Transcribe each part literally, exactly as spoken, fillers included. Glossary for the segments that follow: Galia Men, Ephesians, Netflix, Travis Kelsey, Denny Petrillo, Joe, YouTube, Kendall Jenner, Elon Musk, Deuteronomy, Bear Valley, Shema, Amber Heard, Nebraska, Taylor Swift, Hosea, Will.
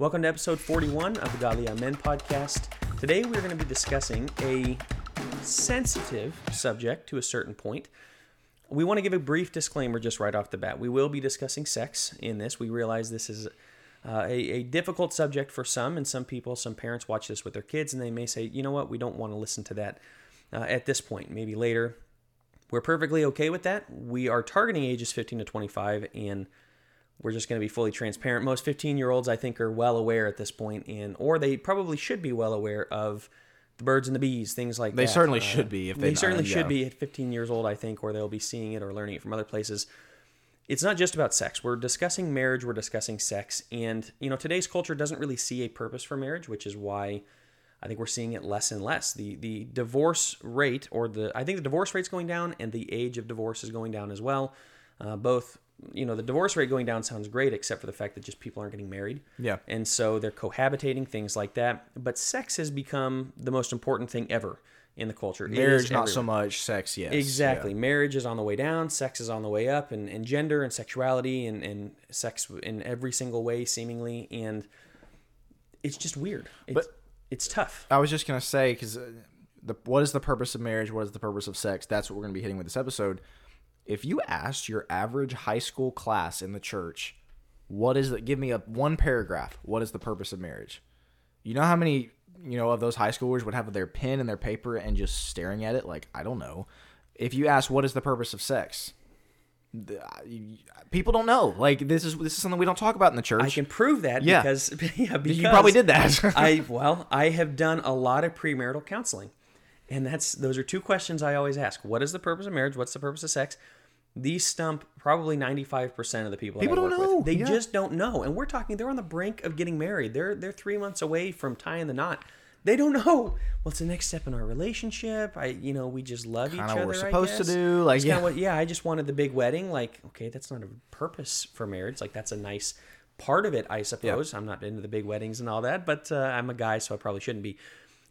Welcome to episode forty-one of the Galia Men podcast. Today we're going to be discussing a sensitive subject to a certain point. We want to give a brief disclaimer just right off the bat. We will be discussing sex in this. We realize this is uh, a, a difficult subject for some, and some people, some parents watch this with their kids, and they may say, you know what, we don't want to listen to that uh, at this point, maybe later. We're perfectly okay with that. We are targeting ages fifteen to twenty-five, and we're just going to be fully transparent. Most fifteen-year-olds, I think, are well aware at this point, and or they probably should be well aware of the birds and the bees, things like they that. They certainly uh, should be. If They, they not, certainly yeah. should be at fifteen years old, I think, or they'll be seeing it or learning it from other places. It's not just about sex. We're discussing marriage. We're discussing sex. And, you know, today's culture doesn't really see a purpose for marriage, which is why I think we're seeing it less and less. The the divorce rate, or the I think the divorce rate's going down, and the age of divorce is going down as well. Uh, both, you know, the divorce rate going down sounds great, except for the fact that just people aren't getting married. Yeah. And so they're cohabitating, things like that. But sex has become the most important thing ever in the culture. Marriage, not so much. Sex, yes. Exactly. Yeah. Marriage is on the way down. Sex is on the way up. And, and gender and sexuality and, and sex in every single way, seemingly. And it's just weird. It's, but it's tough. I was just going to say, because the, what is the purpose of marriage? What is the purpose of sex? That's what we're going to be hitting with this episode. If you asked your average high school class in the church, what is it? Give me a one paragraph. What is the purpose of marriage? You know how many, you know, of those high schoolers would have their pen and their paper and just staring at it like, I don't know. If you ask, what is the purpose of sex? People don't know. Like this is this is something we don't talk about in the church. I can prove that yeah. because yeah, because you probably did that. I well, I have done a lot of premarital counseling. And that's those are two questions I always ask. What is the purpose of marriage? What's the purpose of sex? These stump probably ninety-five percent of the people, people that I work don't know. With. They yeah. just don't know. And we're talking, they're on the brink of getting married. They're they're three months away from tying the knot. They don't know what's the next step in our relationship. I, you know, we just love kinda each other. What we're supposed to do, like yeah. What, yeah, I just wanted the big wedding. Like, okay, that's not a purpose for marriage. Like, that's a nice part of it, I suppose. Yep. I'm not into the big weddings and all that, but uh, I'm a guy, so I probably shouldn't be.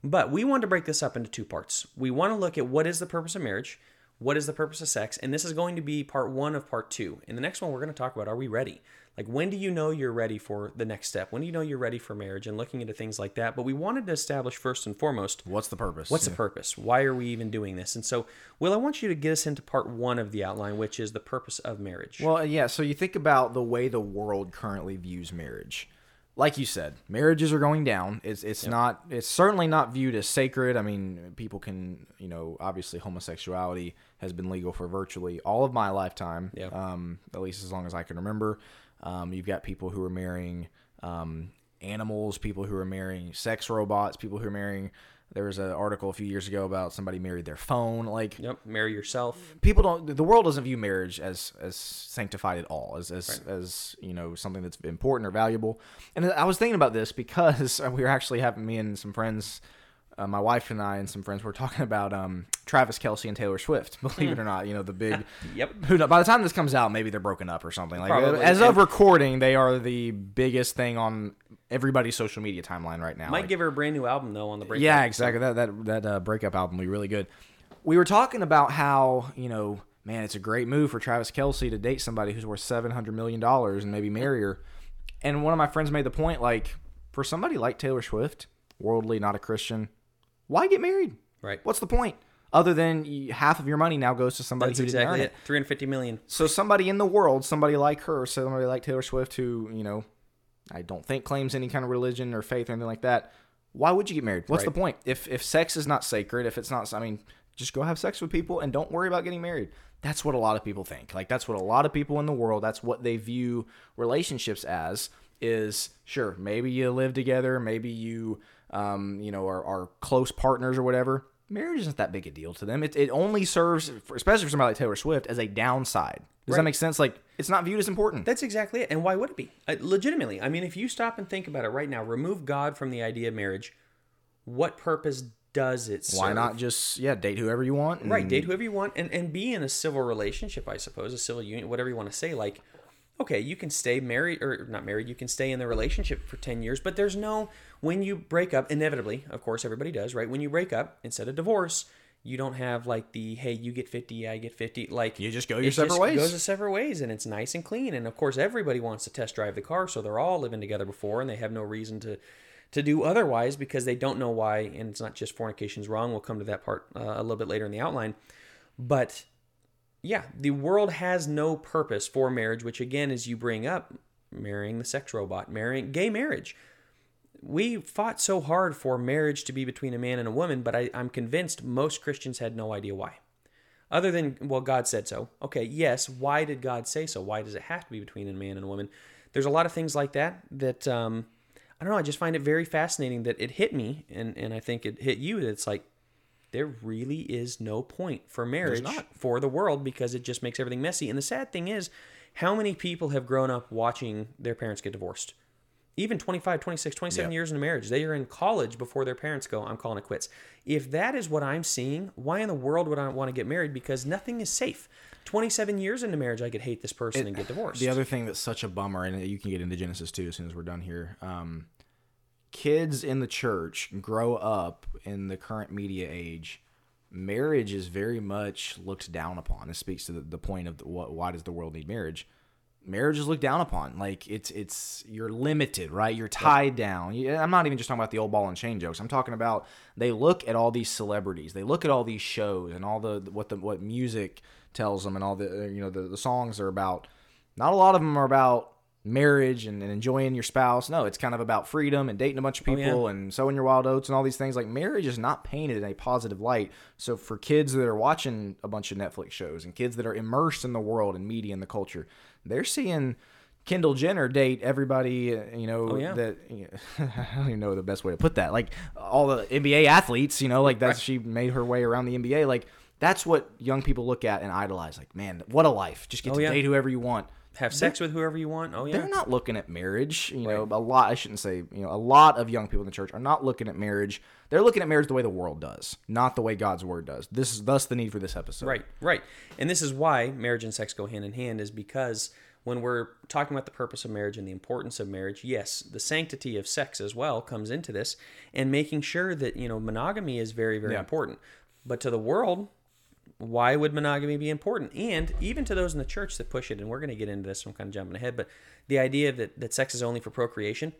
But we want to break this up into two parts. We want to look at what is the purpose of marriage. What is the purpose of sex? And this is going to be part one of part two. In the next one, we're going to talk about, are we ready? Like, when do you know you're ready for the next step? When do you know you're ready for marriage? And looking into things like that. But we wanted to establish first and foremost, what's the purpose? What's yeah. the purpose? Why are we even doing this? And so, Will, I want you to get us into part one of the outline, which is the purpose of marriage. Well, yeah. So you think about the way the world currently views marriage. Like you said, marriages are going down. It's it's yep. not it's certainly not viewed as sacred. I mean, people can, you know, obviously homosexuality has been legal for virtually all of my lifetime, yep. um, at least as long as I can remember. Um, you've got people who are marrying um, animals, people who are marrying sex robots, people who are marrying. There was an article a few years ago about somebody married their phone. Like, yep, marry yourself. People don't. The world doesn't view marriage as as sanctified at all, as as, right. as you know something that's important or valuable. And I was thinking about this because we were actually having me and some friends, uh, my wife and I and some friends were talking about um, Travis Kelsey and Taylor Swift. Believe it or not, you know the big. Yep. Who knows, by the time this comes out, maybe they're broken up or something. Like Probably. As of recording, they are the biggest thing on everybody's social media timeline right now. Might like, give her a brand new album though on the breakup. Yeah, exactly. That that that uh, breakup album will be really good. We were talking about how, you know, man, it's a great move for Travis Kelsey to date somebody who's worth seven hundred million dollars and maybe marry her. And one of my friends made the point, like, for somebody like Taylor Swift, worldly, not a Christian, why get married? Right. What's the point? Other than you, half of your money now goes to somebody That's who exactly didn't earn it. Three hundred fifty million. So somebody in the world, somebody like her, somebody like Taylor Swift, who, you know, I don't think claims any kind of religion or faith or anything like that. Why would you get married? What's right. the point? If if sex is not sacred, if it's not, I mean, just go have sex with people and don't worry about getting married. That's what a lot of people think. Like, that's what a lot of people in the world, that's what they view relationships as, is, sure, maybe you live together, maybe you, um, you know, are, are close partners or whatever. Marriage isn't that big a deal to them. It it only serves, for, especially for somebody like Taylor Swift, as a downside. Does right. that make sense? Like, it's not viewed as important. That's exactly it. And why would it be? Uh, legitimately. I mean, if you stop and think about it right now, remove God from the idea of marriage, what purpose does it serve? Why not just, yeah, date whoever you want? And... Right, date whoever you want and, and be in a civil relationship, I suppose, a civil union, whatever you want to say. Like, okay, you can stay married, or not married, you can stay in the relationship for ten years, but there's no, when you break up, inevitably, of course, everybody does, right? When you break up, instead of divorce, you don't have like the, hey, you get fifty, I get fifty. Like, you just go your separate ways. It goes separate ways, and it's nice and clean. And of course, everybody wants to test drive the car, so they're all living together before, and they have no reason to to do otherwise because they don't know why. And it's not just fornication's wrong. We'll come to that part uh, a little bit later in the outline. But yeah, the world has no purpose for marriage, which again, as you bring up, marrying the sex robot, marrying gay marriage. We fought so hard for marriage to be between a man and a woman, but I, I'm convinced most Christians had no idea why. Other than, well, God said so. Okay, yes, why did God say so? Why does it have to be between a man and a woman? There's a lot of things like that that, um, I don't know, I just find it very fascinating that it hit me, and, and I think it hit you, that it's like, there really is no point for marriage for the world because it just makes everything messy. And the sad thing is, how many people have grown up watching their parents get divorced? Even twenty-five, twenty-six, twenty-seven yep. years into marriage, they are in college before their parents go, I'm calling it quits. If that is what I'm seeing, why in the world would I want to get married? Because nothing is safe. twenty-seven years into marriage, I could hate this person it, and get divorced. The other thing that's such a bummer, and you can get into Genesis too as soon as we're done here, um, kids in the church grow up in the current media age. Marriage is very much looked down upon. This speaks to the, the point of the, what, why does the world need marriage? Marriage is looked down upon. Like, it's, it's, you're limited, right? You're tied down. I'm not even just talking about the old ball and chain jokes. I'm talking about, they look at all these celebrities. They look at all these shows and all the, what the, what music tells them and all the, you know, the, the songs are about. Not a lot of them are about marriage and, and enjoying your spouse. No, it's kind of about freedom and dating a bunch of people oh, yeah. and sowing your wild oats and all these things. Like, marriage is not painted in a positive light. So for kids that are watching a bunch of Netflix shows and kids that are immersed in the world and media and the culture, they're seeing Kendall Jenner date everybody, you know, oh, yeah. that, you know, I don't even know the best way to put that. Like, all the N B A athletes, you know, like that's, right. she made her way around the N B A. Like, that's what young people look at and idolize. Like, man, what a life. Just get oh, to yeah. date whoever you want. Have sex they're, with whoever you want. Oh, yeah. They're not looking at marriage. You right. know, a lot, I shouldn't say, you know, a lot of young people in the church are not looking at marriage. They're looking at marriage the way the world does, not the way God's word does. This is thus the need for this episode. Right, right. And this is why marriage and sex go hand in hand, is because when we're talking about the purpose of marriage and the importance of marriage, yes, the sanctity of sex as well comes into this, and making sure that, you know, monogamy is very, very yeah. important. But to the world, why would monogamy be important? And even to those in the church that push it, and we're going to get into this, so I'm kind of jumping ahead, but the idea that, that sex is only for procreation,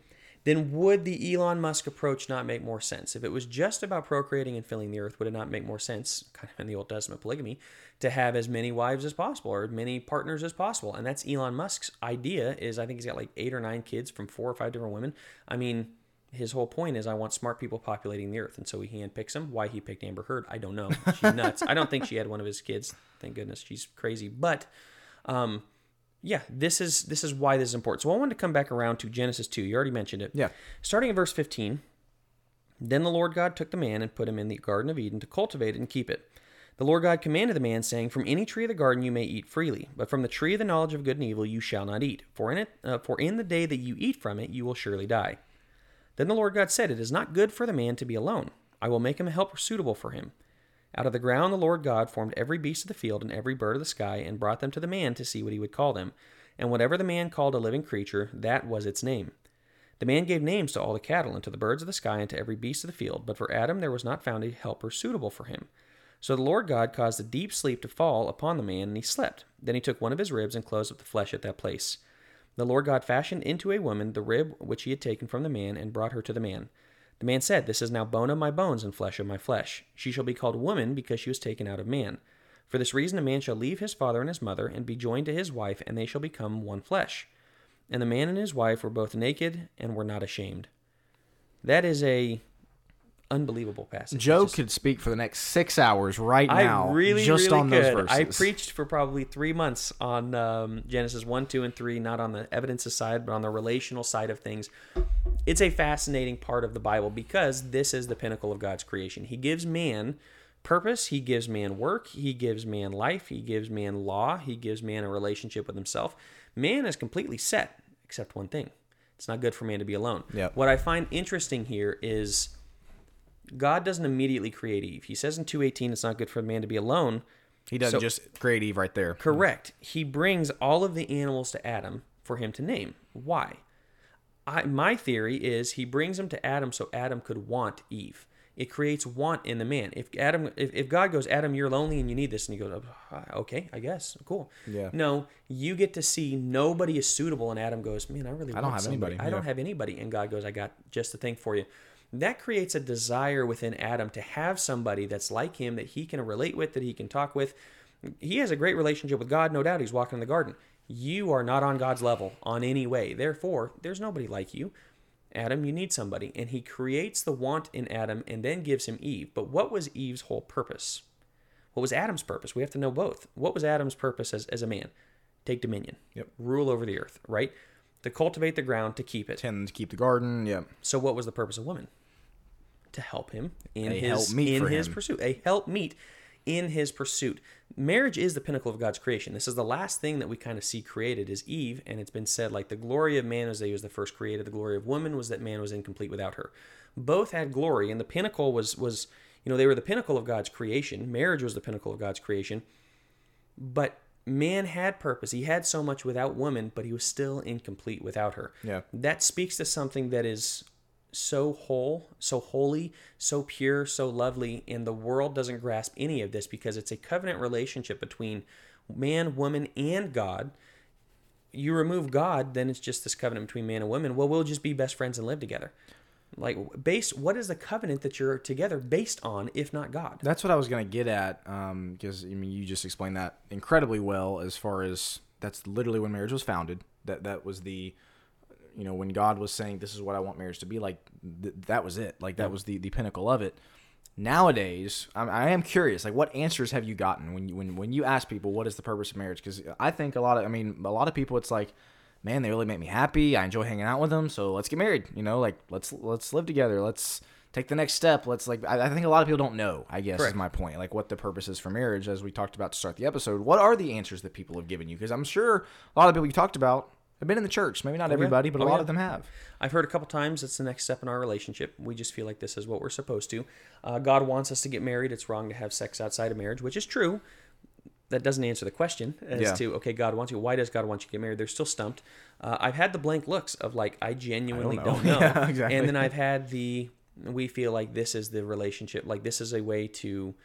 then would the Elon Musk approach not make more sense? If it was just about procreating and filling the earth, would it not make more sense, kind of in the Old Testament polygamy, to have as many wives as possible or as many partners as possible? And that's Elon Musk's idea. Is I think he's got like eight or nine kids from four or five different women. I mean, his whole point is, I want smart people populating the earth. And so he handpicks them. Why he picked Amber Heard, I don't know. She's nuts. I don't think she had one of his kids. Thank goodness. She's crazy. But um, yeah, this is this is why this is important. So I wanted to come back around to Genesis two. You already mentioned it. Yeah. Starting in verse fifteen, then the Lord God took the man and put him in the Garden of Eden to cultivate it and keep it. The Lord God commanded the man, saying, from any tree of the garden you may eat freely, but from the tree of the knowledge of good and evil you shall not eat. For in it, uh, for in the day that you eat from it, you will surely die. Then the Lord God said, it is not good for the man to be alone. I will make him a helper suitable for him. Out of the ground the Lord God formed every beast of the field and every bird of the sky, and brought them to the man to see what he would call them. And whatever the man called a living creature, that was its name. The man gave names to all the cattle, and to the birds of the sky, and to every beast of the field. But for Adam there was not found a helper suitable for him. So the Lord God caused a deep sleep to fall upon the man, and he slept. Then he took one of his ribs and closed up the flesh at that place. The Lord God fashioned into a woman the rib which he had taken from the man, and brought her to the man. The man said, this is now bone of my bones and flesh of my flesh. She shall be called woman, because she was taken out of man. For this reason a man shall leave his father and his mother, and be joined to his wife, and they shall become one flesh. And the man and his wife were both naked, and were not ashamed. That is a unbelievable passage. Joe just could speak for the next six hours right now. I really, just really on could. Those verses. I preached for probably three months on um, Genesis one, two, and three, not on the evidences side, but on the relational side of things. It's a fascinating part of the Bible because this is the pinnacle of God's creation. He gives man purpose. He gives man work. He gives man life. He gives man law. He gives man a relationship with himself. Man is completely set, except one thing. It's not good for man to be alone. Yep. What I find interesting here is God doesn't immediately create Eve. He says in two eighteen, it's not good for a man to be alone. He doesn't so, just create Eve right there. Correct. He brings all of the animals to Adam for him to name. Why? I, my theory is he brings them to Adam so Adam could want Eve. it creates want in the man. If Adam, if, if God goes, Adam, you're lonely and you need this, and he goes, okay, I guess, cool. Yeah. No, you get to see nobody is suitable, and Adam goes, man, I really I want don't have somebody. anybody. I yeah. don't have anybody, and God goes, I got just the thing for you. That creates a desire within Adam to have somebody that's like him, that he can relate with, that he can talk with. He has a great relationship with God, no doubt. He's walking in the garden. You are not on God's level on any way. Therefore, there's nobody like you. Adam, you need somebody. And he creates the want in Adam and then gives him Eve. But what was Eve's whole purpose? What was Adam's purpose? We have to know both. What was Adam's purpose as, as a man? Take dominion. Yep. Rule over the earth, right? To cultivate the ground, to keep it. Tend to keep the garden, yeah. So what was the purpose of woman? To help him in a his, help in his him. pursuit. A helpmeet in his pursuit. Marriage is the pinnacle of God's creation. This is the last thing that we kind of see created is Eve, and it's been said, like, the glory of man was that he was the first created. The glory of woman was that man was incomplete without her. Both had glory, and the pinnacle was, was you know, they were the pinnacle of God's creation. Marriage was the pinnacle of God's creation. But man had purpose. He had so much without woman, but he was still incomplete without her. Yeah. That speaks to something that is so whole, so holy, so pure, so lovely, and the world doesn't grasp any of this because it's a covenant relationship between man, woman, and God. You remove God, then it's just this covenant between man and woman. Well, we'll just be best friends and live together. Like, based, what is the covenant that you're together based on, if not God? That's what I was going to get at, um, because I mean, you just explained that incredibly well. As far as that's literally when marriage was founded. That that was the. You know, when God was saying, this is what I want marriage to be like, th- that was it. Like, that was the, the pinnacle of it. Nowadays, I'm, I am curious, like, what answers have you gotten when you, when, when you ask people, what is the purpose of marriage? Because I think a lot of, I mean, a lot of people, it's like, man, they really make me happy. I enjoy hanging out with them. So let's get married. You know, like, let's, let's live together. Let's take the next step. Let's like, I, I think a lot of people don't know, I guess, Correct. Is my point. Like, what the purpose is for marriage, as we talked about to start the episode. What are the answers that people have given you? Because I'm sure a lot of people you talked about, I've been in the church. Maybe not everybody, but a oh, lot yeah. of them have. I've heard a couple times it's the next step in our relationship. We just feel like this is what we're supposed to. Uh, God wants us to get married. It's wrong to have sex outside of marriage, which is true. That doesn't answer the question as yeah. to, okay, God wants you. Why does God want you to get married? They're still stumped. Uh, I've had the blank looks of like, I genuinely I don't know. Don't know. Yeah, exactly. And then I've had the, we feel like this is the relationship. Like, this is a way to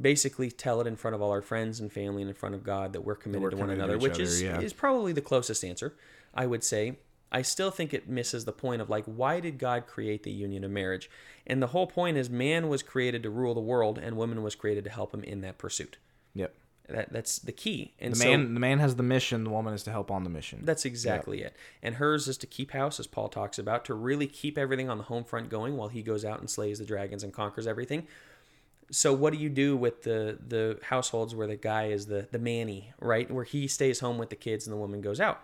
basically tell it in front of all our friends and family and in front of God that we're committed we're to committed one another, to which other, is, yeah. is probably the closest answer. I would say, I still think it misses the point of, like, why did God create the union of marriage? And the whole point is man was created to rule the world and woman was created to help him in that pursuit. Yep. That That's the key. And the, so, man, the man has the mission, the woman is to help on the mission. That's exactly yep. it. And hers is to keep house, as Paul talks about, to really keep everything on the home front going while he goes out and slays the dragons and conquers everything. So what do you do with the, the households where the guy is the, the manny, right? Where he stays home with the kids and the woman goes out?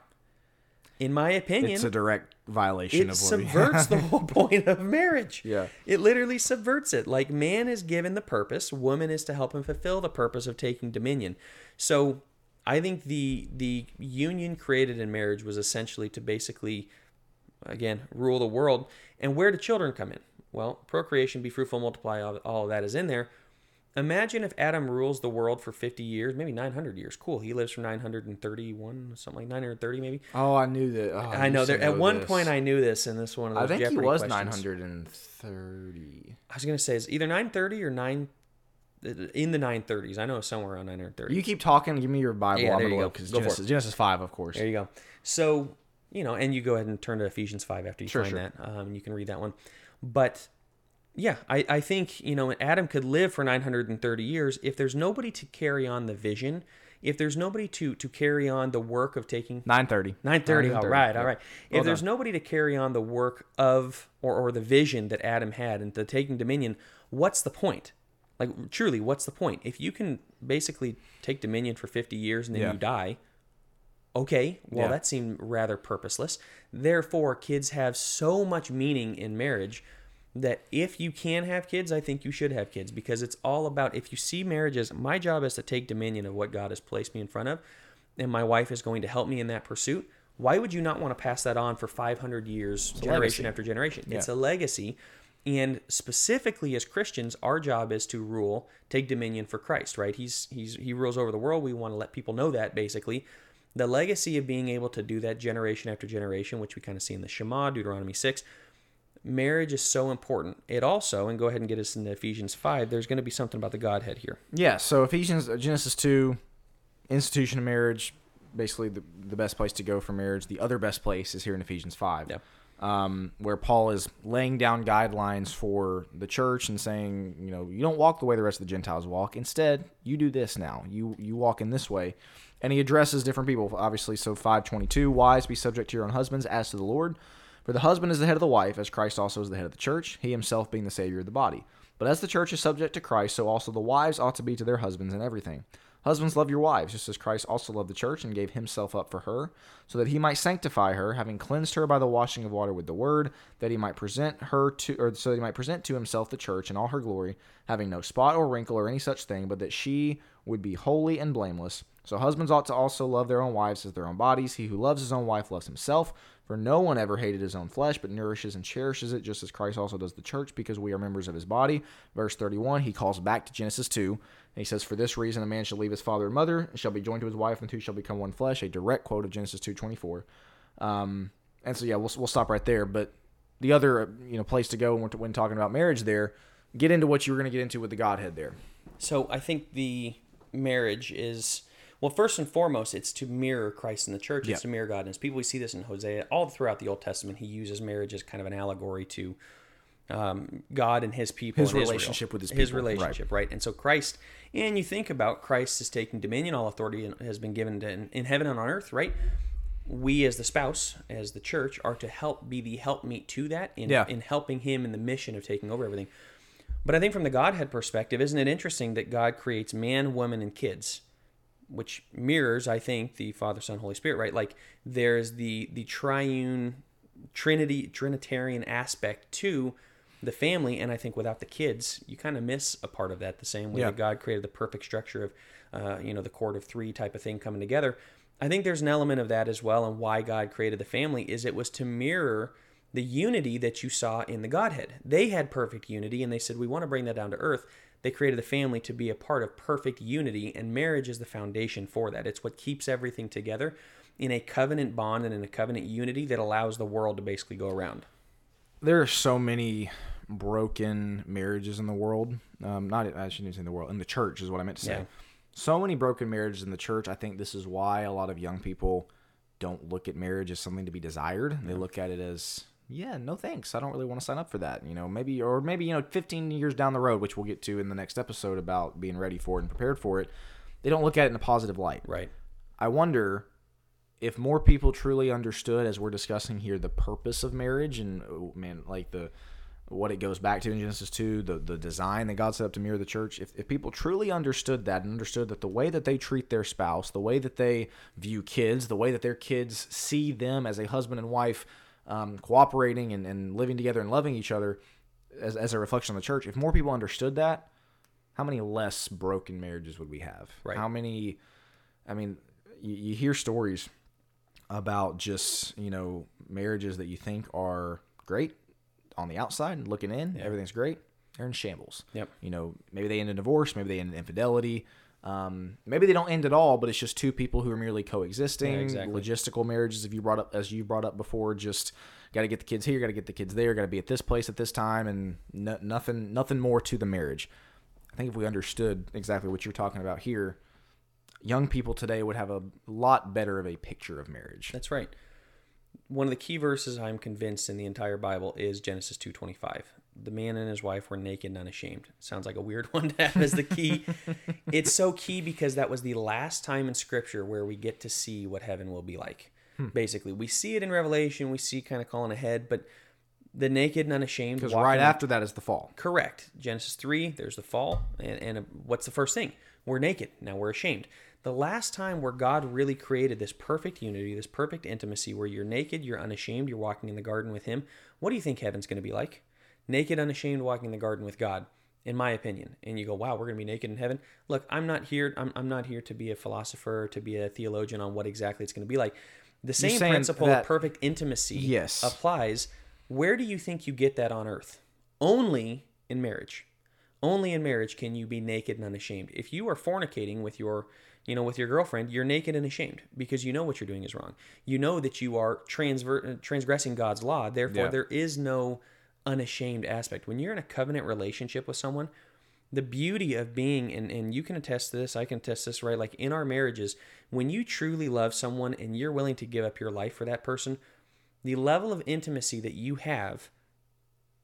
In my opinion, it's a direct violation of what we have. It subverts the whole point of marriage. Yeah. It literally subverts it. Like, man is given the purpose, woman is to help him fulfill the purpose of taking dominion. So I think the the union created in marriage was essentially to basically, again, rule the world. And where do children come in? Well, procreation, be fruitful, multiply, all, all of that is in there. Imagine if Adam rules the world for fifty years, maybe nine hundred years. Cool. He lives for nine hundred thirty-one, something like nine hundred thirty maybe. Oh, I knew that. Oh, I know. There, know at one this. point I knew this in this one of those Jeopardy questions. I think Jeopardy he was nine hundred thirty. I was going to say it's either nine thirty or nine in the nine thirties. I know it's somewhere around nine hundred thirty. You keep talking. Give me your Bible. Yeah, I'm going to look because Genesis, Genesis five, of course. There you go. So, you know, and you go ahead and turn to Ephesians five after you sure, find sure. that. Um, you can read that one. But yeah, I, I think, you know, Adam could live for nine hundred thirty years if there's nobody to carry on the vision, if there's nobody to, to carry on the work of taking... nine thirty. nine thirty. All right, all right. If there's nobody to carry on the work of or, or the vision that Adam had and the taking dominion, what's the point? Like, truly, what's the point? If you can basically take dominion for fifty years and then yeah. you die... Okay, well, yeah. that seemed rather purposeless. Therefore, kids have so much meaning in marriage that if you can have kids, I think you should have kids because it's all about, if you see marriage as, my job is to take dominion of what God has placed me in front of, and my wife is going to help me in that pursuit, why would you not want to pass that on for five hundred years, it's generation after generation? Yeah. It's a legacy. And specifically as Christians, our job is to rule, take dominion for Christ, right? He's he's He rules over the world. We want to let people know that, basically. The legacy of being able to do that generation after generation, which we kind of see in the Shema, Deuteronomy six, marriage is so important. It also, and go ahead and get us into Ephesians five, there's going to be something about the Godhead here. Yeah, so Ephesians, Genesis two, institution of marriage, basically the, the best place to go for marriage. The other best place is here in Ephesians five, yeah. um, where Paul is laying down guidelines for the church and saying, you know, you don't walk the way the rest of the Gentiles walk. Instead, you do this now. You you walk in this way. And he addresses different people, obviously. So five twenty-two, wives, be subject to your own husbands as to the Lord. For the husband is the head of the wife, as Christ also is the head of the church, he himself being the Savior of the body. But as the church is subject to Christ, so also the wives ought to be to their husbands in everything. Husbands, love your wives, just as Christ also loved the church and gave himself up for her, so that he might sanctify her, having cleansed her by the washing of water with the word, that he might present her to, or so that he might present to himself the church in all her glory, having no spot or wrinkle or any such thing, but that she would be holy and blameless. So husbands ought to also love their own wives as their own bodies. He who loves his own wife loves himself. For no one ever hated his own flesh, but nourishes and cherishes it, just as Christ also does the church, because we are members of his body. Verse thirty-one, he calls back to Genesis two, and he says, for this reason a man shall leave his father and mother, and shall be joined to his wife, and two shall become one flesh, a direct quote of Genesis two twenty-four. Um, and so, yeah, we'll we'll stop right there. But the other you know place to go when, when talking about marriage there, get into what you were going to get into with the Godhead there. So I think the marriage is... Well, first and foremost, it's to mirror Christ in the church. It's yeah. to mirror God and his people. We see this in Hosea. All throughout the Old Testament, he uses marriage as kind of an allegory to um, God and his people. His and relationship Israel. with his people. His relationship, right. right? And so Christ, and you think about Christ is taking dominion, all authority and has been given to in, in heaven and on earth, right? We as the spouse, as the church, are to help be the helpmeet to that in, yeah. in helping him in the mission of taking over everything. But I think from the Godhead perspective, isn't it interesting that God creates man, woman, and kids? Which mirrors, I think, the Father, Son, Holy Spirit, right? Like, there's the the triune, trinity, trinitarian aspect to the family, and I think without the kids, you kind of miss a part of that. The same way yeah. that God created the perfect structure of, uh, you know, the cord of three type of thing coming together. I think there's an element of that as well, and why God created the family is it was to mirror the unity that you saw in the Godhead. They had perfect unity, and they said, we want to bring that down to earth. They created the family to be a part of perfect unity, and marriage is the foundation for that. It's what keeps everything together in a covenant bond and in a covenant unity that allows the world to basically go around. There are so many broken marriages in the world. Um, not I shouldn't say in the world, in the church is what I meant to say. Yeah. So many broken marriages in the church. I think this is why a lot of young people don't look at marriage as something to be desired. They look at it as... yeah, no thanks. I don't really want to sign up for that. You know, maybe, or maybe, you know, fifteen years down the road, which we'll get to in the next episode about being ready for it and prepared for it, they don't look at it in a positive light. Right. I wonder if more people truly understood, as we're discussing here, the purpose of marriage and, oh, man, like the what it goes back to in Genesis two, the, the design that God set up to mirror the church. If, if people truly understood that and understood that the way that they treat their spouse, the way that they view kids, the way that their kids see them as a husband and wife, Um, cooperating and, and living together and loving each other as, as a reflection on the church. If more people understood that, how many less broken marriages would we have? Right. How many, I mean, you, you hear stories about just, you know, marriages that you think are great on the outside and looking in, yeah. everything's great. They're in shambles. Yep. You know, maybe they end in divorce, maybe they end in infidelity. Um, maybe they don't end at all, but it's just two people who are merely coexisting. Yeah, exactly. Logistical marriages, if you brought up, as you brought up before, just got to get the kids here, got to get the kids there, got to be at this place at this time, and no, nothing, nothing more to the marriage. I think if we understood exactly what you're talking about here, young people today would have a lot better of a picture of marriage. That's right. One of the key verses I'm convinced in the entire Bible is Genesis two twenty-five. The man and his wife were naked and unashamed. Sounds like a weird one to have as the key. It's so key because that was the last time in Scripture where we get to see what heaven will be like. Hmm. Basically, we see it in Revelation. We see kind of calling ahead, but the naked and unashamed. Because right after that is the fall. Correct. Genesis three, there's the fall. And, and a, what's the first thing? We're naked. Now we're ashamed. The last time where God really created this perfect unity, this perfect intimacy where you're naked, you're unashamed, you're walking in the garden with him, what do you think heaven's going to be like? Naked, unashamed, walking in the garden with God, in my opinion. And you go, wow, we're going to be naked in heaven? Look, I'm not here I'm, I'm not here to be a philosopher, to be a theologian on what exactly it's going to be like. The same principle that, of perfect intimacy yes. applies. Where do you think you get that on earth? Only in marriage. Only in marriage can you be naked and unashamed. If you are fornicating with your... you know, with your girlfriend, you're naked and ashamed because you know what you're doing is wrong. You know that you are transver- transgressing God's law. Therefore, yeah. there is no unashamed aspect. When you're in a covenant relationship with someone, the beauty of being, and, and you can attest to this, I can attest this, right? Like in our marriages, when you truly love someone and you're willing to give up your life for that person, the level of intimacy that you have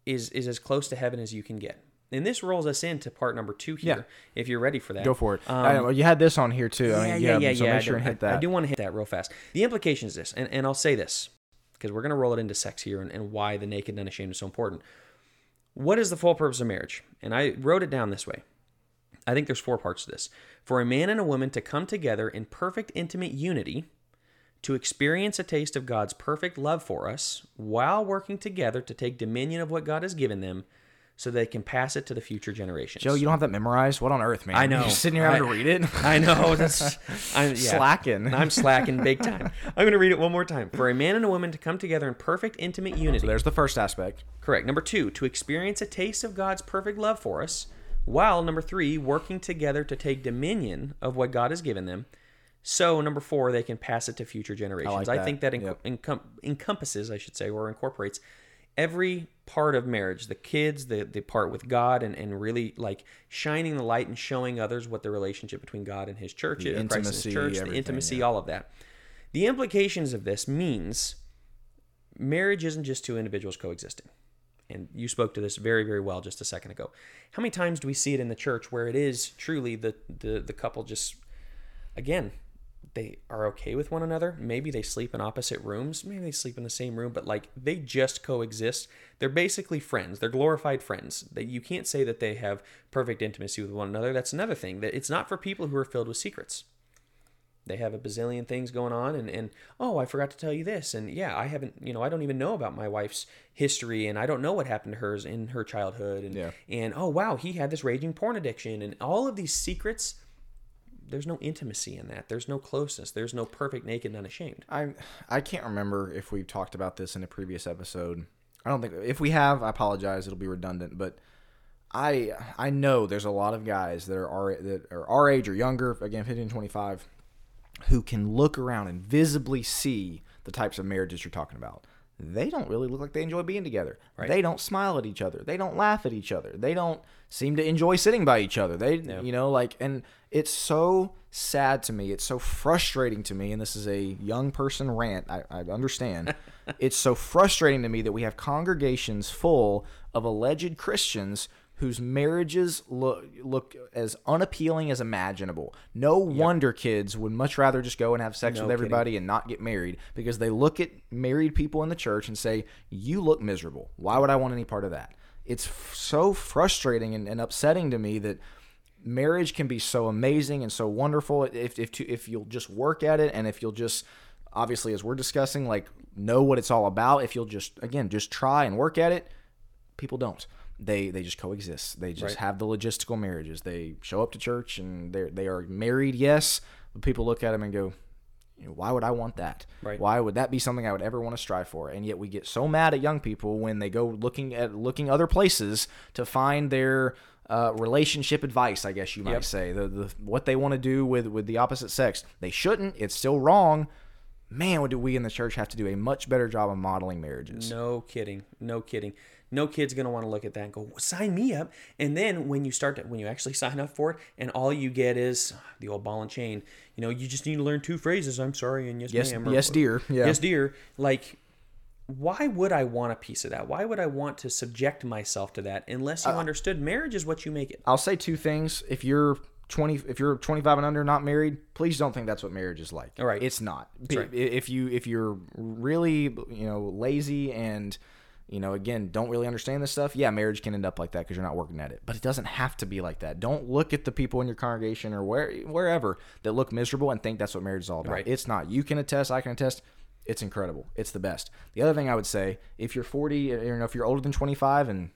is is as close to heaven as you can get. And this rolls us into part number two here, yeah. if you're ready for that. Go for it. Um, I, you had this on here too. Yeah, I mean, yeah, yeah, yeah. So yeah, make sure and hit that. I do want to hit that real fast. The implication is this, and, and I'll say this, because we're going to roll it into sex here and, and why the naked and unashamed is so important. What is the full purpose of marriage? And I wrote it down this way. I think there's four parts to this. For a man and a woman to come together in perfect intimate unity, to experience a taste of God's perfect love for us, while working together to take dominion of what God has given them, so they can pass it to the future generations. Joe, you don't have that memorized? What on earth, man? I know. You're just sitting here having I, to read it? I know. That's I'm yeah. slacking. I'm slacking big time. I'm going to read it one more time. For a man and a woman to come together in perfect intimate unity. So there's the first aspect. Correct. Number two, to experience a taste of God's perfect love for us, while, number three, working together to take dominion of what God has given them. So, number four, they can pass it to future generations. I, like I that. think that enc- yep. encom- encompasses, I should say, or incorporates every part of marriage, the kids, the the part with God, and, and really like shining the light and showing others what the relationship between God and His church is, Christ and His church, the intimacy, yeah. all of that. The implications of this means marriage isn't just two individuals coexisting. And you spoke to this very, very well just a second ago. How many times do we see it in the church where it is truly the the, the couple just, again, they are okay with one another. Maybe they sleep in opposite rooms. Maybe they sleep in the same room, but like they just coexist. They're basically friends. They're glorified friends. That you can't say that they have perfect intimacy with one another. That's another thing. That it's not for people who are filled with secrets. They have a bazillion things going on, and, and oh, I forgot to tell you this, and yeah, I haven't, you know, I don't even know about my wife's history, and I don't know what happened to hers in her childhood, and yeah. and oh wow, he had this raging porn addiction, and all of these secrets. There's no intimacy in that. There's no closeness. There's no perfect naked and unashamed. I I can't remember if we've talked about this in a previous episode. I don't think if we have, I apologize. It'll be redundant, but I I know there's a lot of guys that are our, that are our age or younger, again, fifteen to twenty-five, who can look around and visibly see the types of marriages you're talking about. They don't really look like they enjoy being together. Right. They don't smile at each other. They don't laugh at each other. They don't seem to enjoy sitting by each other. They, yeah. you know, like, and it's so sad to me. It's so frustrating to me. And this is a young person rant. I, I understand. It's so frustrating to me that we have congregations full of alleged Christians whose marriages look, look as unappealing as imaginable. No yep. wonder kids would much rather just go and have sex no with everybody kidding. and not get married, because they look at married people in the church and say, you look miserable. Why would I want any part of that? It's f- so frustrating and, and upsetting to me that marriage can be so amazing and so wonderful if if to, if you'll just work at it, and if you'll just, obviously as we're discussing, like know what it's all about. If you'll just, again, just try and work at it, people don't. They they just coexist. They just right. have the logistical marriages. They show up to church and they they are married, yes, but people look at them and go, why would I want that? Right. Why would that be something I would ever want to strive for? And yet we get so mad at young people when they go looking at looking other places to find their uh, relationship advice, I guess you might yep. say, the the what they want to do with, with the opposite sex. They shouldn't. It's still wrong. Man, do we in the church have to do a much better job of modeling marriages. No kidding. No kidding. No kid's going to want to look at that and go, well, sign me up. And then when you start to, when you actually sign up for it and all you get is the old ball and chain, you know, you just need to learn two phrases. I'm sorry. And yes, yes ma'am. Or, yes, dear. Yeah. Yes, dear. Like, why would I want a piece of that? Why would I want to subject myself to that unless you uh, understood marriage is what you make it? I'll say two things. If you're twenty, if you're twenty-five and under, not married, please don't think that's what marriage is like. All right. It's not. That's right. If you, if you're really, you know, lazy and, you know, again, don't really understand this stuff, yeah, marriage can end up like that because you're not working at it. But it doesn't have to be like that. Don't look at the people in your congregation or where, wherever that look miserable and think that's what marriage is all about. Right. It's not. You can attest. I can attest. It's incredible. It's the best. The other thing I would say, if you're forty, you know, if you're older than twenty-five and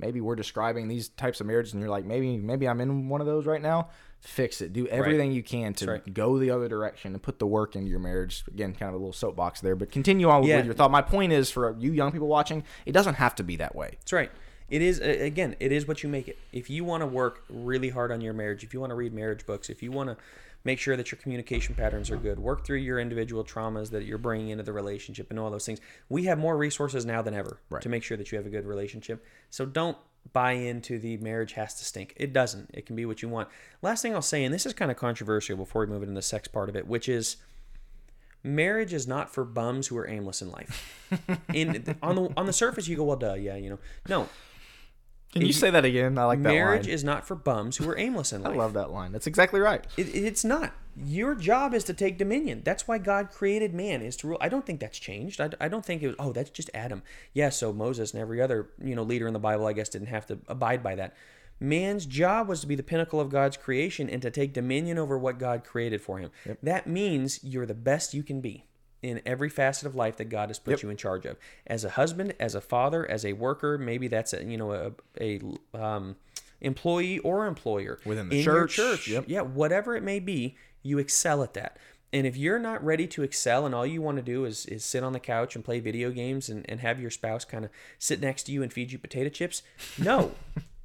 maybe we're describing these types of marriages and you're like, maybe maybe I'm in one of those right now, fix it. Do everything right. you can to right. go the other direction and put the work into your marriage. Again, kind of a little soapbox there, but continue on yeah. with your thought. My point is, for you young people watching, it doesn't have to be that way. That's right. It is, again, it is what you make it. If you want to work really hard on your marriage, if you want to read marriage books, if you want to Make sure that your communication patterns are good. Work through your individual traumas that you're bringing into the relationship and all those things. We have more resources now than ever right. to make sure that you have a good relationship. So don't buy into the marriage has to stink. It doesn't. It can be what you want. Last thing I'll say, and this is kind of controversial before we move into the sex part of it, which is marriage is not for bums who are aimless in life. And on the on the surface, you go, well, duh, yeah, you know. No. Can you, you say that again? I like that line. Marriage is not for bums who are aimless in life. I love that line. That's exactly right. It, it's not. Your job is to take dominion. That's why God created man, is to rule. I don't think that's changed. I, I don't think it was, oh, that's just Adam. Yeah, so Moses and every other, you know, leader in the Bible, I guess, didn't have to abide by that. Man's job was to be the pinnacle of God's creation and to take dominion over what God created for him. Yep. That means you're the best you can be in every facet of life that God has put yep. you in charge of. As a husband, as a father, as a worker, maybe that's a, you know, a, a um, employee or employer. Within the in church. Your church yep. Yeah, whatever it may be, you excel at that. And if you're not ready to excel and all you want to do is, is sit on the couch and play video games and, and have your spouse kind of sit next to you and feed you potato chips, no.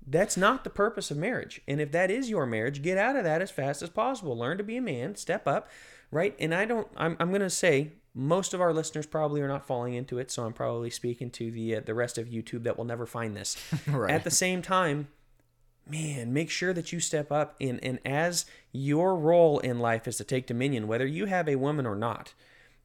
That's not the purpose of marriage. And if that is your marriage, get out of that as fast as possible. Learn to be a man, step up, right? And I don't, I'm, I'm going to say most of our listeners probably are not falling into it, so I'm probably speaking to the uh, the rest of YouTube that will never find this. Right. At the same time, man, make sure that you step up and, and as your role in life is to take dominion, whether you have a woman or not,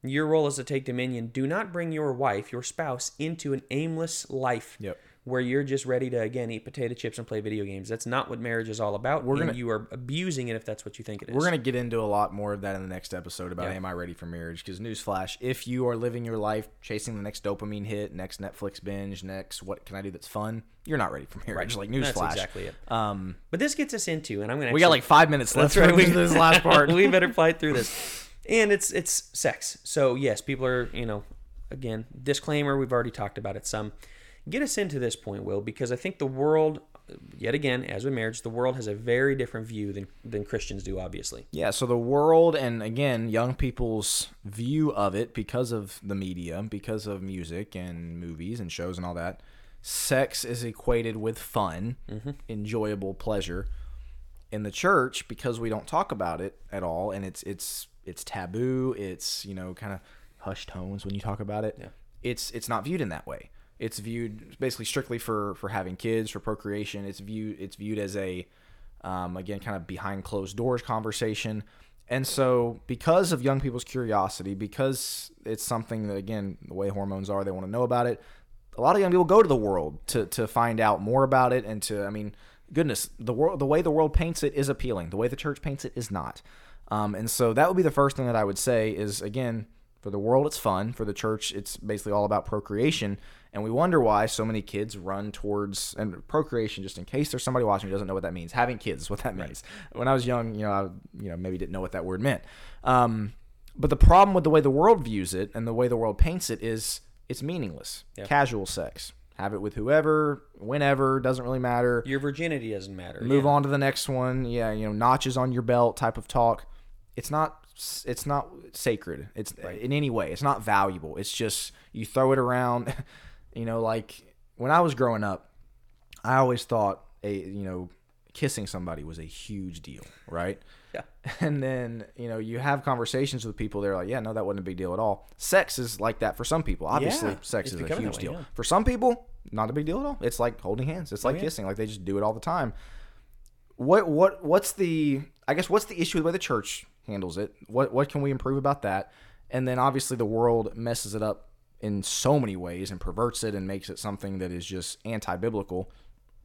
your role is to take dominion. Do not bring your wife, your spouse, into an aimless life. Yep. Where you're just ready to, again, eat potato chips and play video games. That's not what marriage is all about. We're gonna, and you are abusing it if that's what you think it is. We're going to get into a lot more of that in the next episode about yeah. am I ready for marriage? Because newsflash, if you are living your life chasing the next dopamine hit, next Netflix binge, next what can I do that's fun, you're not ready for marriage. Right. Like newsflash. That's flash. exactly it. Um, but this gets us into, and I'm going to... We got like five minutes left right, we, this last part. We better fly through this. And it's it's sex. So yes, people are, you know, again, disclaimer, we've already talked about it some. Get us into this point, Will, because I think the world, yet again, as with marriage, the world has a very different view than, than Christians do, obviously. Yeah, so the world and, again, young people's view of it because of the media, because of music and movies and shows and all that, sex is equated with fun, mm-hmm. enjoyable pleasure. In the church, because we don't talk about it at all, and it's it's it's taboo, it's, you know, kind of hushed tones when you talk about it, yeah. it's it's not viewed in that way. It's viewed basically strictly for, for having kids, for procreation. It's viewed it's viewed as a, um, again, kind of behind closed doors conversation. And so because of young people's curiosity, because it's something that, again, the way hormones are, they want to know about it, a lot of young people go to the world to, to find out more about it and to, I mean, goodness, the world, the way the world paints it is appealing. The way the church paints it is not. Um, and so that would be the first thing that I would say is, again, for the world, it's fun. For the church, it's basically all about procreation. And we wonder why so many kids run towards, and procreation, just in case there's somebody watching who doesn't know what that means. Having kids is what that means. Right. When I was young, you know, I you know, maybe didn't know what that word meant. Um, but the problem with the way the world views it and the way the world paints it is it's meaningless. Yep. Casual sex. Have it with whoever, whenever, doesn't really matter. Your virginity doesn't matter. Move yeah. on to the next one. Yeah, you know, notches on your belt type of talk. It's not it's not sacred. It's right. in any way. It's not valuable. It's just you throw it around. You know, like when I was growing up, I always thought, a you know, kissing somebody was a huge deal, right? Yeah. And then, you know, you have conversations with people. They're like, yeah, no, that wasn't a big deal at all. Sex is like that for some people. Obviously, yeah, sex is a huge deal. Yeah. For some people, not a big deal at all. It's like holding hands. It's like oh, yeah. kissing. Like they just do it all the time. What what what's the, I guess, what's the issue with the way the church handles it? What what can we improve about that? And then obviously the world messes it up in so many ways and perverts it and makes it something that is just anti-biblical.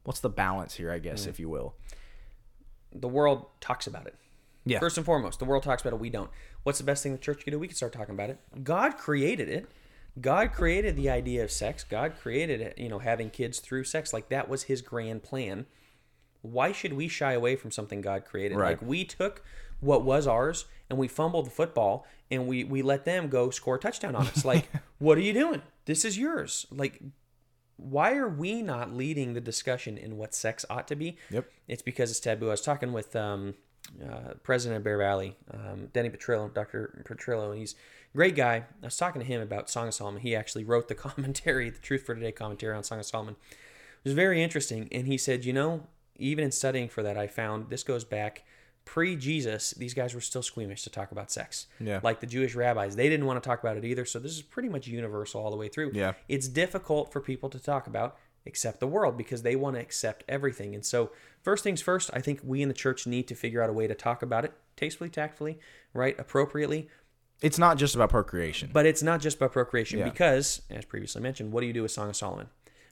What's the balance here, I guess, mm-hmm. if you will? The world talks about it. Yeah. First and foremost, the world talks about it. We don't. What's the best thing the church can do? We can start talking about it. God created it. God created the idea of sex. God created it, you know, having kids through sex. Like that was his grand plan. Why should we shy away from something God created? Right. Like we took what was ours and we fumbled the football and we, we let them go score a touchdown on us. Like, what are you doing? This is yours. Like, why are we not leading the discussion in what sex ought to be? Yep. It's because it's taboo. I was talking with um, uh, president of Bear Valley, um, Denny Petrillo, Doctor Petrillo, and he's a great guy. I was talking to him about Song of Solomon. He actually wrote the commentary, the Truth for Today commentary on Song of Solomon. It was very interesting. And he said, you know, even in studying for that, I found this goes back pre-Jesus, these guys were still squeamish to talk about sex. Yeah. Like the Jewish rabbis, they didn't want to talk about it either. So this is pretty much universal all the way through. Yeah. It's difficult for people to talk about except the world because they want to accept everything. And so first things first, I think we in the church need to figure out a way to talk about it tastefully, tactfully, right? Appropriately. It's not just about procreation. But it's not just about procreation yeah. because, as previously mentioned, what do you do with Song of Solomon?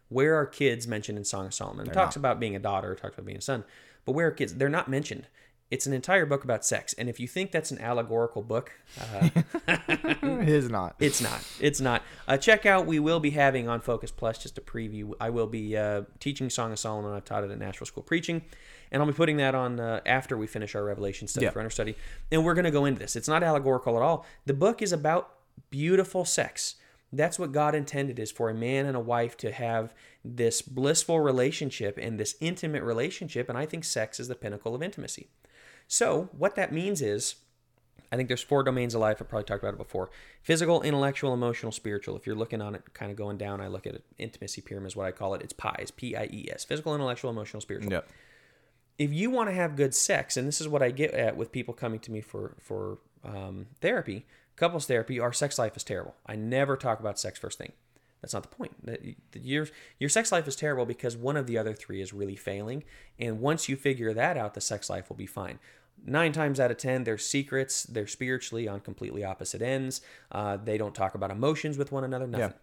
Where are kids mentioned in Song of Solomon? It They're talks not. about being a daughter, it talks about being a son. But where are kids? They're not mentioned. It's an entire book about sex. And if you think that's an allegorical book, uh, it is not. It's not. It's not. Uh, check out, we will be having on Focus Plus, just a preview. I will be uh, teaching Song of Solomon. I've taught it at Nashville School of Preaching. And I'll be putting that on uh, after we finish our Revelation study, yep. for understudy. And we're going to go into this. It's not allegorical at all. The book is about beautiful sex. That's what God intended, is for a man and a wife to have this blissful relationship and this intimate relationship. And I think sex is the pinnacle of intimacy. So what that means is, I think there's four domains of life. I probably talked about it before. Physical, intellectual, emotional, spiritual. If you're looking on it, kind of going down, I look at it. Intimacy pyramid is what I call it. It's pies, P I E S. Physical, intellectual, emotional, spiritual. Yep. If you want to have good sex, and this is what I get at with people coming to me for, for um, therapy, couples therapy, our sex life is terrible. I never talk about sex first thing. That's not the point. Your, your sex life is terrible because one of the other three is really failing. And once you figure that out, the sex life will be fine. Nine times out of ten, they're secrets. They're spiritually on completely opposite ends. Uh, they don't talk about emotions with one another. Nothing. Yeah.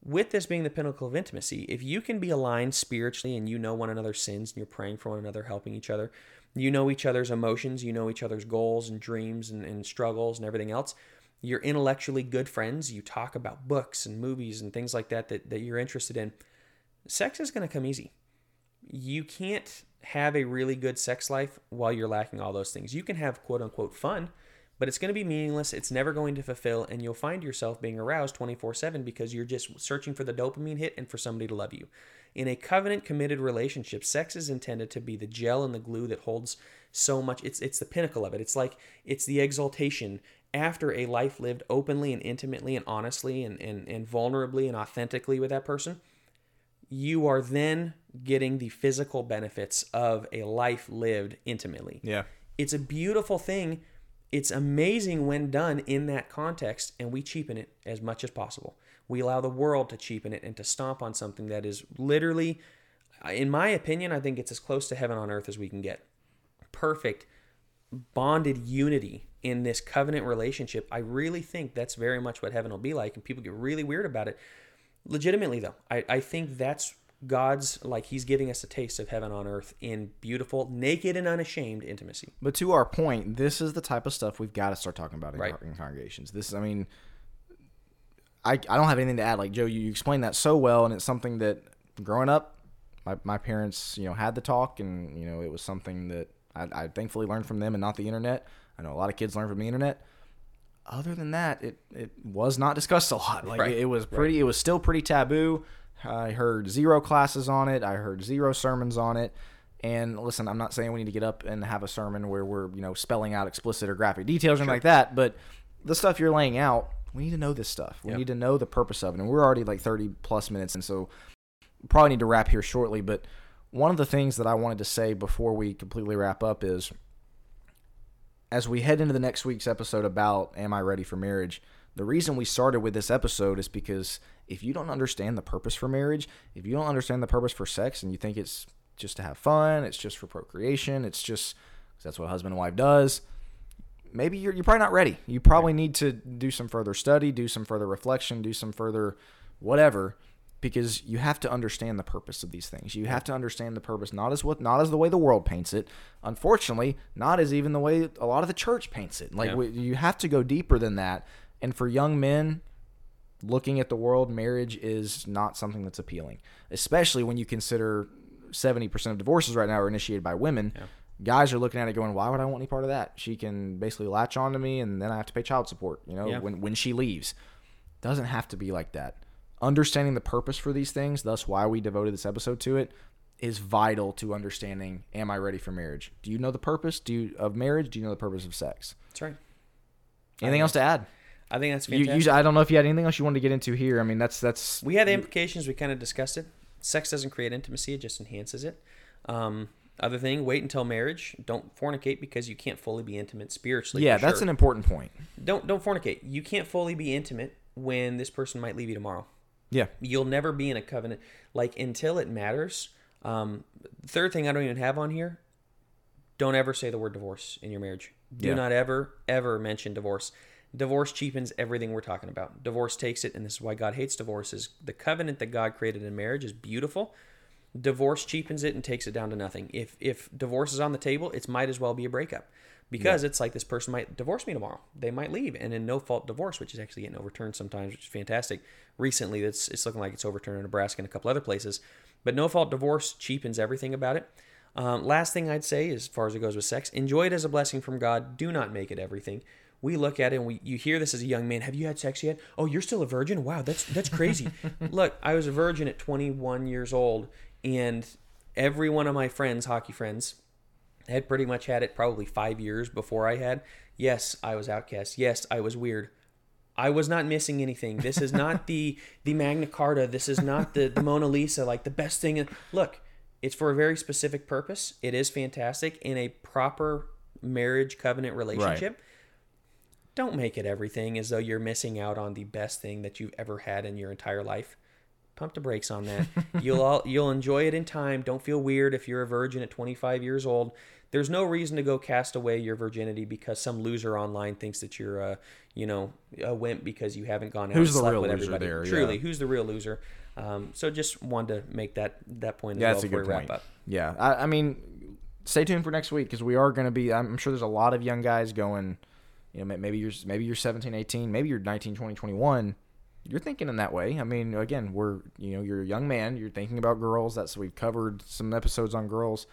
With this being the pinnacle of intimacy, if you can be aligned spiritually and you know one another's sins and you're praying for one another, helping each other, you know each other's emotions, you know each other's goals and dreams and, and struggles and everything else, you're intellectually good friends, you talk about books and movies and things like that that, that you're interested in, sex is going to come easy. You can't have a really good sex life while you're lacking all those things. You can have quote-unquote fun, but it's going to be meaningless, it's never going to fulfill, and you'll find yourself being aroused twenty-four seven because you're just searching for the dopamine hit and for somebody to love you. In a covenant-committed relationship, sex is intended to be the gel and the glue that holds so much. It's it's the pinnacle of it. It's like, it's the exaltation after a life lived openly and intimately and honestly and, and, and vulnerably and authentically with that person. You are then getting the physical benefits of a life lived intimately. Yeah. It's a beautiful thing. It's amazing when done in that context, and we cheapen it as much as possible. We allow the world to cheapen it and to stomp on something that is literally, in my opinion, I think it's as close to heaven on earth as we can get. Perfect, bonded unity in this covenant relationship. I really think that's very much what heaven will be like, and people get really weird about it. Legitimately, though, I, I think that's God's, like, he's giving us a taste of heaven on earth in beautiful, naked, and unashamed intimacy. But to our point, this is the type of stuff we've got to start talking about in, right. in congregations. This, I mean... I, I don't have anything to add. Like, Joe, you explained that so well, and it's something that growing up, my, my parents, you know, had the talk, and, you know, it was something that I, I thankfully learned from them and not the internet. I know a lot of kids learn from the internet. Other than that, it, it was not discussed a lot. Like, right. it, it was pretty, right. it was still pretty taboo. I heard zero classes on it. I heard zero sermons on it. And listen, I'm not saying we need to get up and have a sermon where we're, you know, spelling out explicit or graphic details or anything sure. like that, but the stuff you're laying out, we need to know this stuff. We yep. need to know the purpose of it. And we're already like thirty plus minutes. And so probably need to wrap here shortly. But one of the things that I wanted to say before we completely wrap up is, as we head into the next week's episode about Am I Ready for Marriage, the reason we started with this episode is because if you don't understand the purpose for marriage, if you don't understand the purpose for sex and you think it's just to have fun, it's just for procreation, it's just because that's what a husband and wife does, maybe you're, you're probably not ready. You probably need to do some further study, do some further reflection, do some further whatever, because you have to understand the purpose of these things. You have to understand the purpose, not as what, not as the way the world paints it. Unfortunately, not as even the way a lot of the church paints it. Like yeah. we, you have to go deeper than that. And for young men looking at the world, marriage is not something that's appealing, especially when you consider seventy percent of divorces right now are initiated by women. Yeah. Guys are looking at it going, why would I want any part of that? She can basically latch on to me, and then I have to pay child support, you know, yeah. when, when she leaves. Doesn't have to be like that. Understanding the purpose for these things, thus why we devoted this episode to it, is vital to understanding, am I ready for marriage? Do you know the purpose Do you, of marriage? Do you know the purpose of sex? That's right. Anything else to add? I think that's fantastic. You, you, I don't know if you had anything else you wanted to get into here. I mean, that's... that's we had the implications. We kind of discussed it. Sex doesn't create intimacy. It just enhances it. Um... Other thing, wait until marriage. Don't fornicate because you can't fully be intimate spiritually. Yeah, that's sure. an important point. Don't don't fornicate. You can't fully be intimate when this person might leave you tomorrow. Yeah. You'll never be in a covenant. Like, until it matters. Um, third thing I don't even have on here, don't ever say the word divorce in your marriage. Do yeah. not ever, ever mention divorce. Divorce cheapens everything we're talking about. Divorce takes it, and this is why God hates divorce. Is the covenant that God created in marriage is beautiful. Divorce cheapens it and takes it down to nothing. If if divorce is on the table, it might as well be a breakup, because yeah. it's like, this person might divorce me tomorrow. They might leave, and in no-fault divorce, which is actually getting overturned sometimes, which is fantastic. Recently, it's, it's looking like it's overturned in Nebraska and a couple other places. But no-fault divorce cheapens everything about it. Um, last thing I'd say, as far as it goes with sex, enjoy it as a blessing from God. Do not make it everything. We look at it, and we, you hear this as a young man. Have you had sex yet? Oh, you're still a virgin? Wow, that's that's crazy. Look, I was a virgin at twenty-one years old, and every one of my friends, hockey friends, had pretty much had it probably five years before I had. Yes, I was outcast. Yes, I was weird. I was not missing anything. This is not the, the Magna Carta. This is not the, the Mona Lisa, like the best thing. In, look, it's for a very specific purpose. It is fantastic in a proper marriage covenant relationship. Right. Don't make it everything as though you're missing out on the best thing that you've ever had in your entire life. Pump the brakes on that. You'll all, you'll enjoy it in time. Don't feel weird if you're a virgin at twenty-five years old. There's no reason to go cast away your virginity because some loser online thinks that you're a, you know, a wimp because you haven't gone out who's and slept with everybody. There, yeah. Truly, who's the real loser? Um, so just wanted to make that that point as yeah, well before we wrap up. Yeah, I, I mean, stay tuned for next week because we are going to be. I'm sure there's a lot of young guys going. You know, maybe you're maybe you're seventeen, eighteen, maybe you're nineteen, twenty, twenty-one. You're thinking in that way. I mean, again, we're you know, you're a young man. You're thinking about girls. That's we've covered some episodes on girls.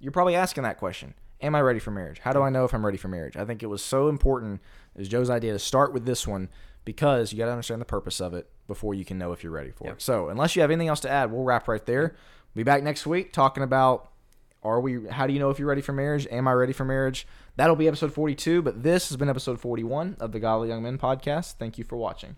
You're probably asking that question. Am I ready for marriage? How do I know if I'm ready for marriage? I think it was so important, as Joe's idea, to start with this one because you got to understand the purpose of it before you can know if you're ready for yeah. it. So, unless you have anything else to add, we'll wrap right there. We'll be back next week talking about. Are we? How do you know if you're ready for marriage? Am I ready for marriage? That'll be episode forty-two, but this has been episode forty-one of the Godly Young Men podcast. Thank you for watching.